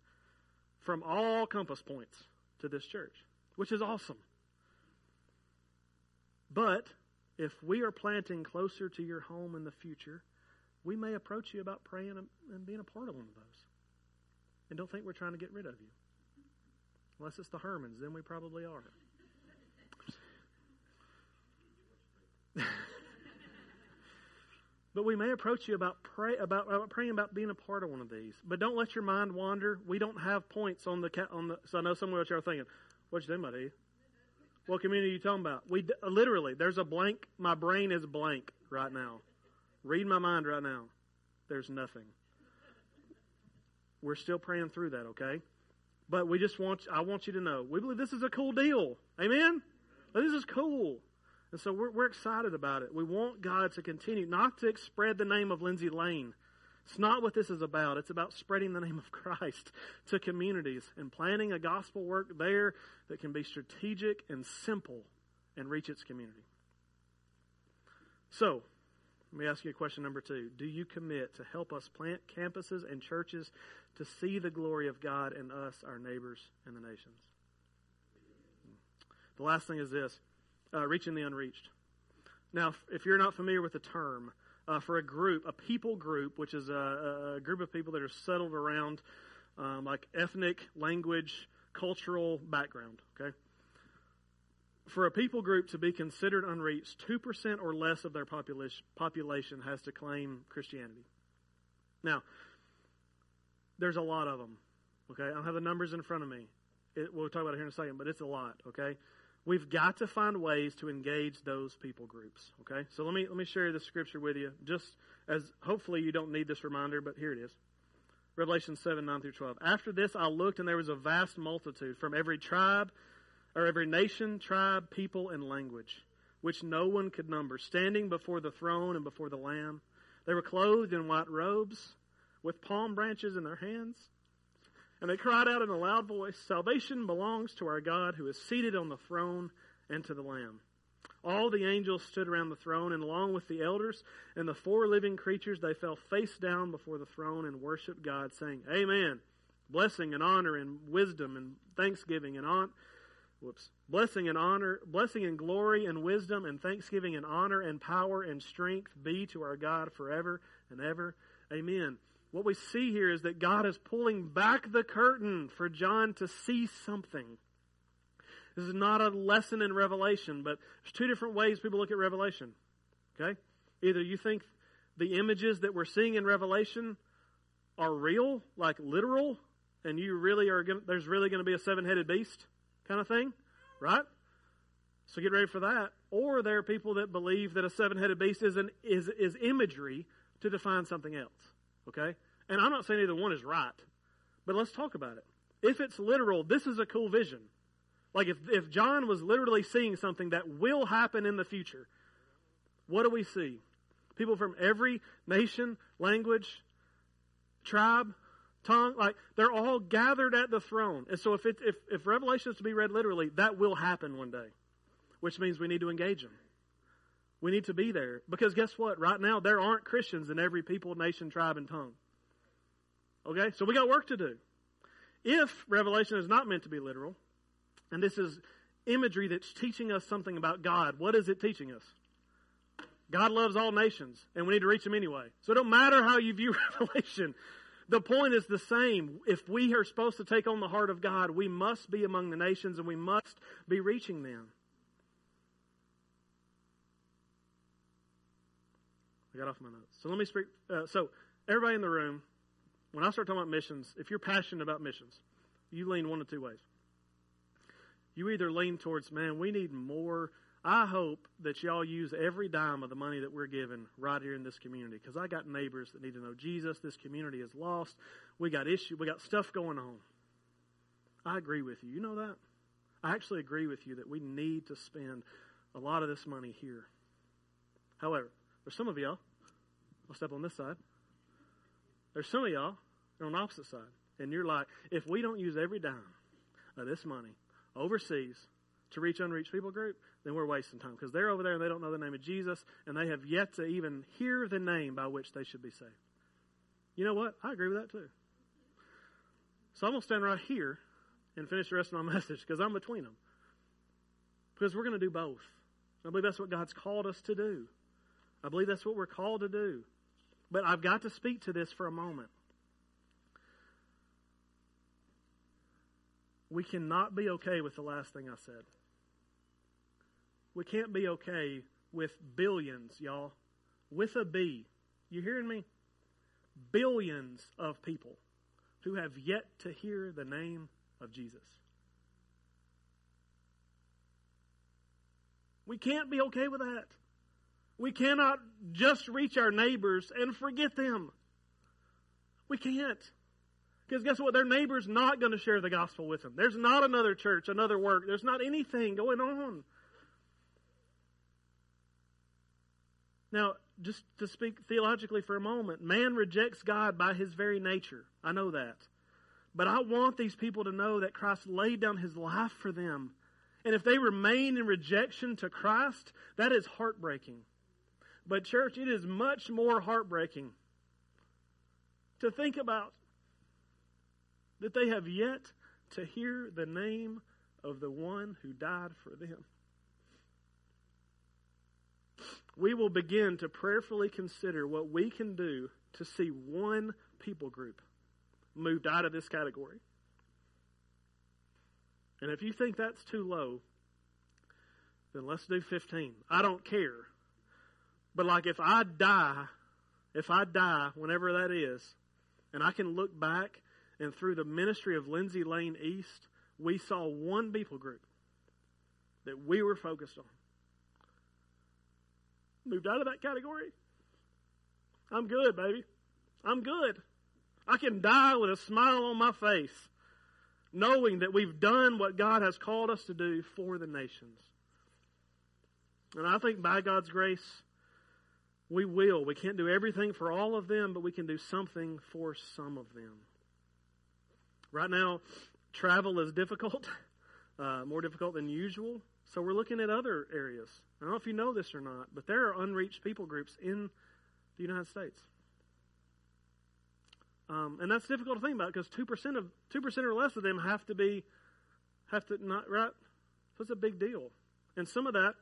from all compass points to this church, which is awesome. But if we are planting closer to your home in the future, we may approach you about praying and being a part of one of those. And don't think we're trying to get rid of you. Unless it's the Hermans, then we probably are. But we may approach you about praying about being a part of one of these. But don't let your mind wander. We don't have points on the. So I know some of y'all are thinking, what you think about it? What community are you talking about? Literally, there's a blank. My brain is blank right now. Read my mind right now. There's nothing. We're still praying through that, okay? But I want you to know, we believe this is a cool deal. Amen? This is cool. And so we're excited about it. We want God to continue, not to spread the name of Lindsay Lane. It's not what this is about. It's about spreading the name of Christ to communities and planning a gospel work there that can be strategic and simple and reach its community. So, let me ask you question number 2. Do you commit to help us plant campuses and churches to see the glory of God in us, our neighbors, and the nations? The last thing is this, reaching the unreached. Now, if you're not familiar with the term, for a group, a people group, which is a group of people that are settled around like ethnic, language, cultural background, okay? For a people group to be considered unreached, 2% or less of their population has to claim Christianity. Now, there's a lot of them, okay? I don't have the numbers in front of me. We'll talk about it here in a second, but it's a lot, okay? We've got to find ways to engage those people groups, okay? So let me share this scripture with you, just as hopefully you don't need this reminder, but here it is. Revelation 7:9-12. After this I looked, and there was a vast multitude from every nation, tribe, people, and language, which no one could number, standing before the throne and before the Lamb. They were clothed in white robes, with palm branches in their hands. And they cried out in a loud voice, "Salvation belongs to our God who is seated on the throne and to the Lamb." All the angels stood around the throne, and along with the elders and the four living creatures, they fell face down before the throne and worshiped God, saying, "Amen. Blessing and honor and wisdom and thanksgiving and blessing and glory and wisdom and thanksgiving and honor and power and strength be to our God forever and ever. Amen." What we see here is that God is pulling back the curtain for John to see something. This is not a lesson in Revelation, but there's two different ways people look at Revelation. Okay? Either you think the images that we're seeing in Revelation are real, like literal, and you really are there's really going to be a seven-headed beast kind of thing, right? So get ready for that. Or there are people that believe that a seven-headed beast is imagery to define something else. Okay? And I'm not saying either one is right, but let's talk about it. If it's literal, this is a cool vision. Like if John was literally seeing something that will happen in the future, what do we see? People from every nation, language, tribe, tongue, like they're all gathered at the throne. And so if Revelation is to be read literally, that will happen one day, which means we need to engage them. We need to be there because guess what? Right now, there aren't Christians in every people, nation, tribe, and tongue. Okay, so we got work to do. If Revelation is not meant to be literal, and this is imagery that's teaching us something about God, what is it teaching us? God loves all nations, and we need to reach them anyway. So it don't matter how you view Revelation. The point is the same. If we are supposed to take on the heart of God, we must be among the nations, and we must be reaching them. I got off my notes. So let me speak. So everybody in the room, when I start talking about missions, if you're passionate about missions, you lean one of two ways. You either lean towards, man, we need more. I hope that y'all use every dime of the money that we're given right here in this community because I got neighbors that need to know Jesus. This community is lost. We got issues. We got stuff going on. I agree with you. You know that? I actually agree with you that we need to spend a lot of this money here. However, there's some of y'all, I'll step on this side. There's some of y'all on the opposite side. And you're like, if we don't use every dime of this money overseas to reach unreached people group, then we're wasting time because they're over there and they don't know the name of Jesus and they have yet to even hear the name by which they should be saved. You know what? I agree with that too. So I'm going to stand right here and finish the rest of my message because I'm between them. Because we're going to do both. I believe that's what God's called us to do. I believe that's what we're called to do. But I've got to speak to this for a moment. We cannot be okay with the last thing I said. We can't be okay with billions, y'all. With a B. You hearing me? Billions of people who have yet to hear the name of Jesus. We can't be okay with that. We cannot just reach our neighbors and forget them. We can't. Because guess what? Their neighbor's not going to share the gospel with them. There's not another church, another work. There's not anything going on. Now, just to speak theologically for a moment, man rejects God by his very nature. I know that. But I want these people to know that Christ laid down his life for them. And if they remain in rejection to Christ, that is heartbreaking. But church, it is much more heartbreaking to think about that they have yet to hear the name of the one who died for them. We will begin to prayerfully consider what we can do to see one people group moved out of this category. And if you think that's too low, then let's do 15. I don't care. But like if I die, whenever that is, and I can look back and through the ministry of Lindsay Lane East, we saw one people group that we were focused on. Moved out of that category. I'm good, baby. I'm good. I can die with a smile on my face, knowing that we've done what God has called us to do for the nations. And I think by God's grace, We will. We can't do everything for all of them, but we can do something for some of them. Right now, travel is difficult, more difficult than usual. So we're looking at other areas. I don't know if you know this or not, but there are unreached people groups in the United States. And that's difficult to think about because 2% or less of them have to not, right? So it's a big deal. And some of that,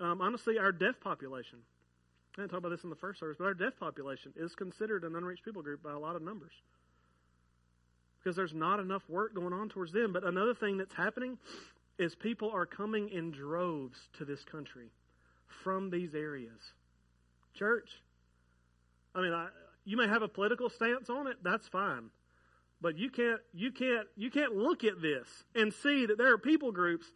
honestly, our deaf population. I didn't talk about this in the first service, but our deaf population is considered an unreached people group by a lot of numbers because there's not enough work going on towards them. But another thing that's happening is people are coming in droves to this country from these areas. Church, I mean, you may have a political stance on it. That's fine. But you can't look at this and see that there are people groups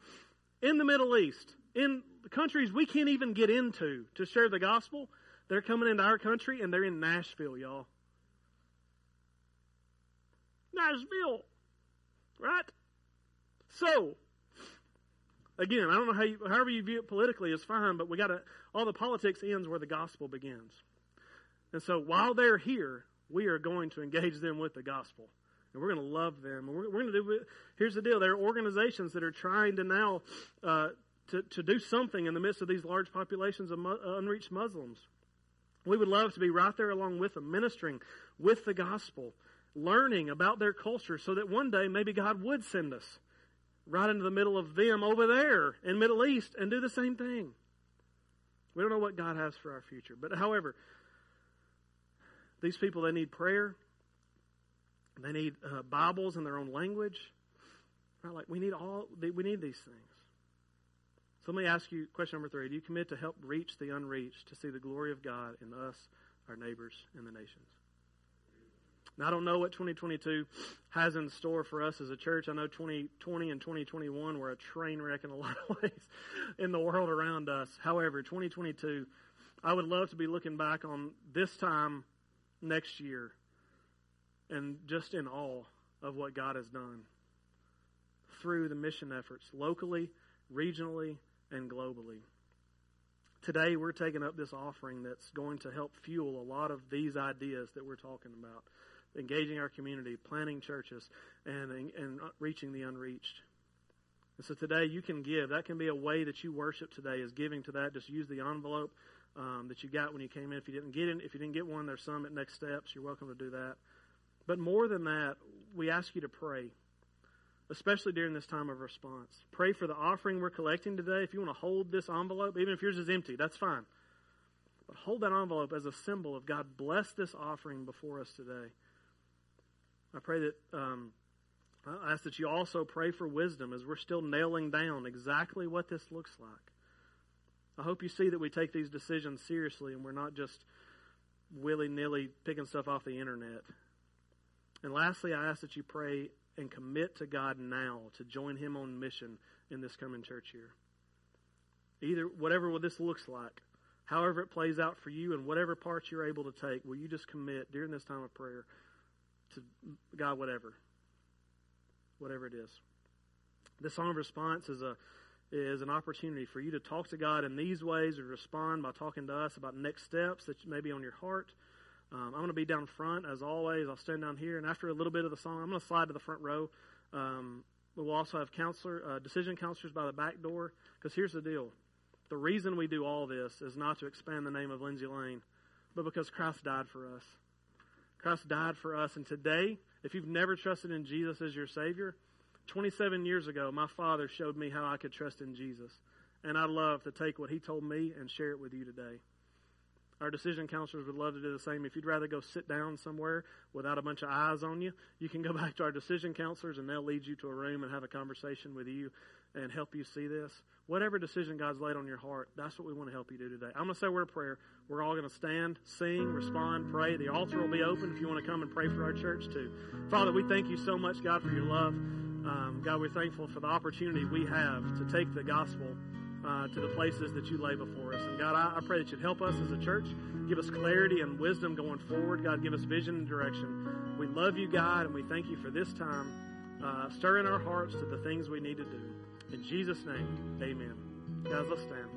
in the Middle East, in countries we can't even get into to share the gospel. They're coming into our country, and they're in Nashville, y'all. Nashville, right? So, again, I don't know however you view it politically is fine, but we got to, all the politics ends where the gospel begins. And so while they're here, we are going to engage them with the gospel. And we're going to love them. And we're going to do. Here's the deal: there are organizations that are trying to now to do something in the midst of these large populations of unreached Muslims. We would love to be right there along with them, ministering with the gospel, learning about their culture, so that one day maybe God would send us right into the middle of them over there in Middle East and do the same thing. We don't know what God has for our future, but however, these people, they need prayer. They need Bibles in their own language. Right? Like we need these things. So let me ask you question number 3: do you commit to help reach the unreached, to see the glory of God in us, our neighbors, and the nations? Now, I don't know what 2022 has in store for us as a church. I know 2020 and 2021 were a train wreck in a lot of ways in the world around us. However, 2022, I would love to be looking back on this time next year and just in awe of what God has done through the mission efforts locally, regionally, and globally. Today, we're taking up this offering that's going to help fuel a lot of these ideas that we're talking about, engaging our community, planting churches, and reaching the unreached. And so today, you can give. That can be a way that you worship today, is giving to that. Just use the envelope that you got when you came in. If you didn't get one, there's some at Next Steps. You're welcome to do that. But more than that, we ask you to pray, especially during this time of response. Pray for the offering we're collecting today. If you want to hold this envelope, even if yours is empty, that's fine. But hold that envelope as a symbol of God bless this offering before us today. I pray that, I ask that you also pray for wisdom as we're still nailing down exactly what this looks like. I hope you see that we take these decisions seriously and we're not just willy-nilly picking stuff off the internet. And lastly, I ask that you pray and commit to God now to join Him on mission in this coming church year. Either whatever this looks like, however it plays out for you, and whatever parts you're able to take, will you just commit during this time of prayer to God, whatever it is. This song of response is an opportunity for you to talk to God in these ways or respond by talking to us about next steps that may be on your heart. I'm going to be down front, as always. I'll stand down here, and after a little bit of the song, I'm going to slide to the front row. We'll also have decision counselors by the back door, because here's the deal. The reason we do all this is not to expand the name of Lindsay Lane, but because Christ died for us. Christ died for us, and today, if you've never trusted in Jesus as your Savior, 27 years ago, my father showed me how I could trust in Jesus, and I'd love to take what he told me and share it with you today. Our decision counselors would love to do the same. If you'd rather go sit down somewhere without a bunch of eyes on you, you can go back to our decision counselors, and they'll lead you to a room and have a conversation with you and help you see this. Whatever decision God's laid on your heart, that's what we want to help you do today. I'm going to say a word of prayer. We're all going to stand, sing, respond, pray. The altar will be open if you want to come and pray for our church too. Father, we thank you so much, God, for your love. God, we're thankful for the opportunity we have to take the gospel to the places that you lay before us. And God, I pray that you'd help us as a church. Give us clarity and wisdom going forward. God, give us vision and direction. We love you, God, and we thank you for this time. Stir in our hearts to the things we need to do. In Jesus' name, amen. Guys, let's stand.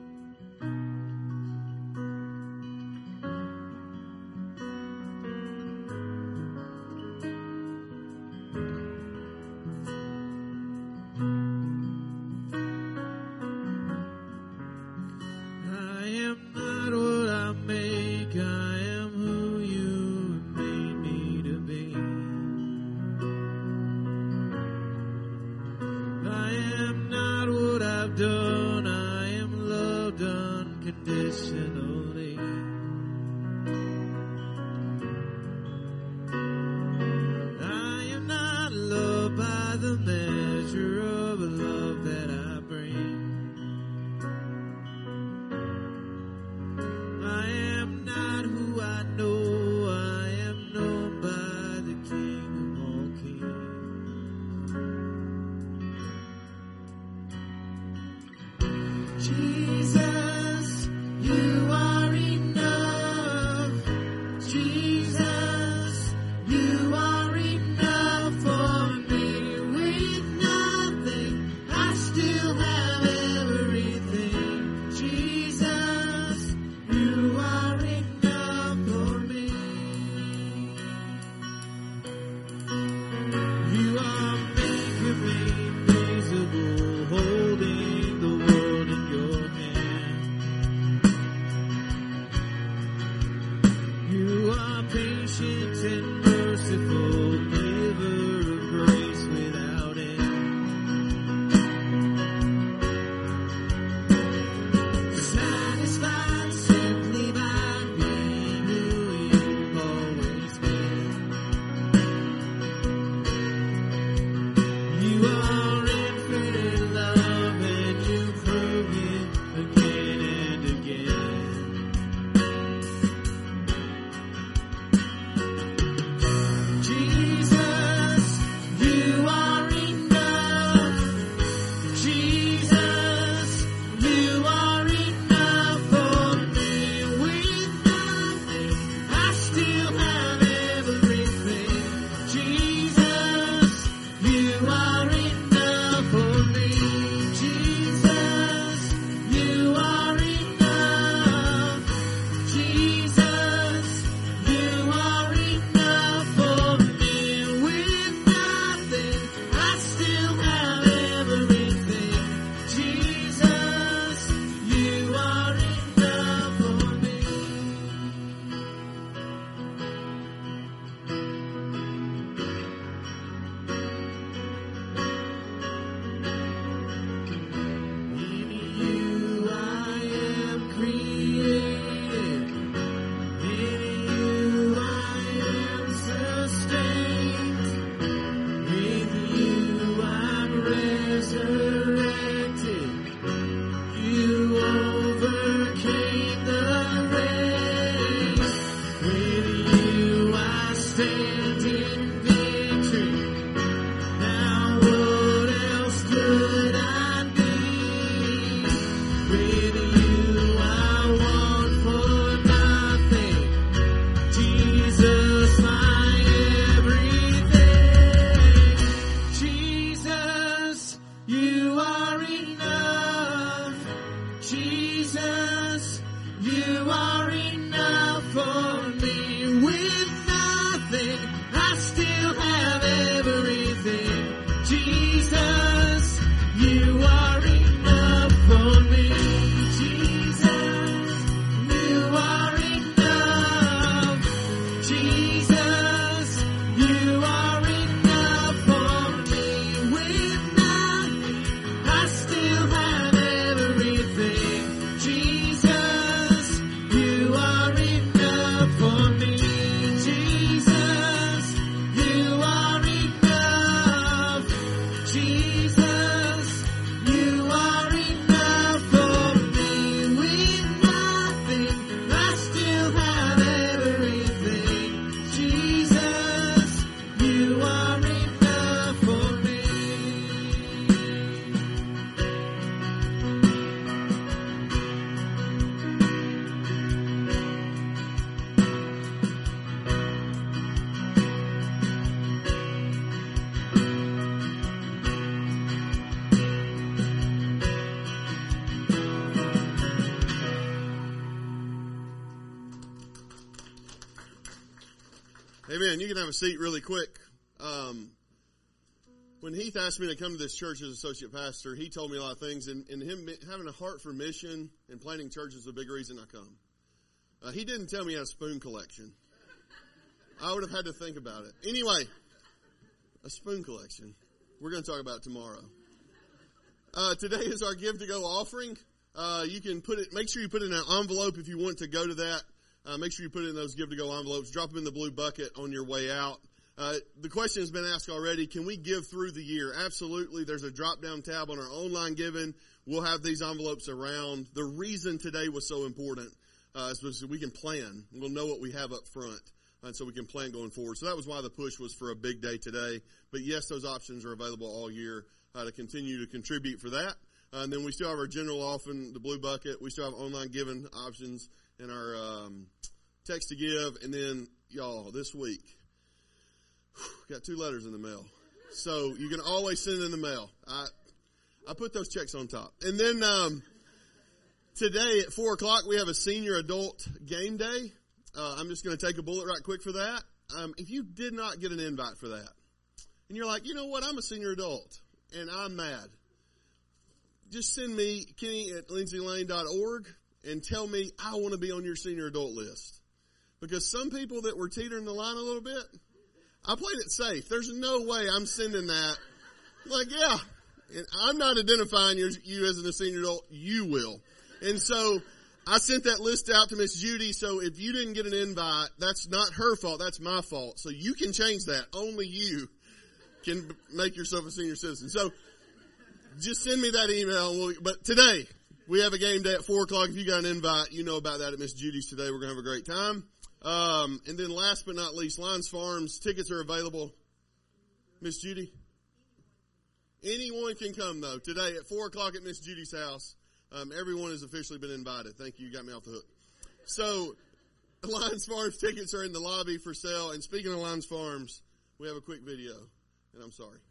patient and merciful giver of grace without end. Satisfied simply by being who you've always been. You are infinite love and you prove it again and again. Amen. You can have a seat really quick. When Heath asked me to come to this church as associate pastor, he told me a lot of things, and him having a heart for mission and planting church is a big reason I come. He didn't tell me he had a spoon collection. I would have had to think about it. Anyway, a spoon collection. We're going to talk about it tomorrow. Today is our Give to Go offering. You can put it. Make sure you put it in an envelope if you want to go to that. Make sure you put it in those give-to-go envelopes. Drop them in the blue bucket on your way out. The question has been asked already, can we give through the year? Absolutely. There's a drop-down tab on our online giving. We'll have these envelopes around. The reason today was so important is because we can plan. We'll know what we have up front, and so we can plan going forward. So that was why the push was for a big day today. But, yes, those options are available all year to continue to contribute for that. And then we still have our general offering, the blue bucket. We still have online giving options and our text to give. And then, y'all, this week, got 2 letters in the mail. So you can always send it in the mail. I put those checks on top. And then today at 4 o'clock, we have a senior adult game day. I'm just going to take a bullet right quick for that. If you did not get an invite for that, and you're like, you know what, I'm a senior adult, and I'm mad, just send me Kenny at LindsayLane.org. And tell me, I want to be on your senior adult list. Because some people that were teetering the line a little bit, I played it safe. There's no way I'm sending that. Like, yeah, and I'm not identifying you as a senior adult. You will. And so I sent that list out to Miss Judy. So if you didn't get an invite, that's not her fault. That's my fault. So you can change that. Only you can make yourself a senior citizen. So just send me that email. But today we have a game day at 4:00. If you got an invite, you know about that at Miss Judy's today. We're going to have a great time. And then last but not least, Lions Farms tickets are available. Miss Judy? Anyone can come, though, today at 4:00 at Miss Judy's house. Everyone has officially been invited. Thank you. You got me off the hook. So Lions Farms tickets are in the lobby for sale. And speaking of Lions Farms, we have a quick video. And I'm sorry.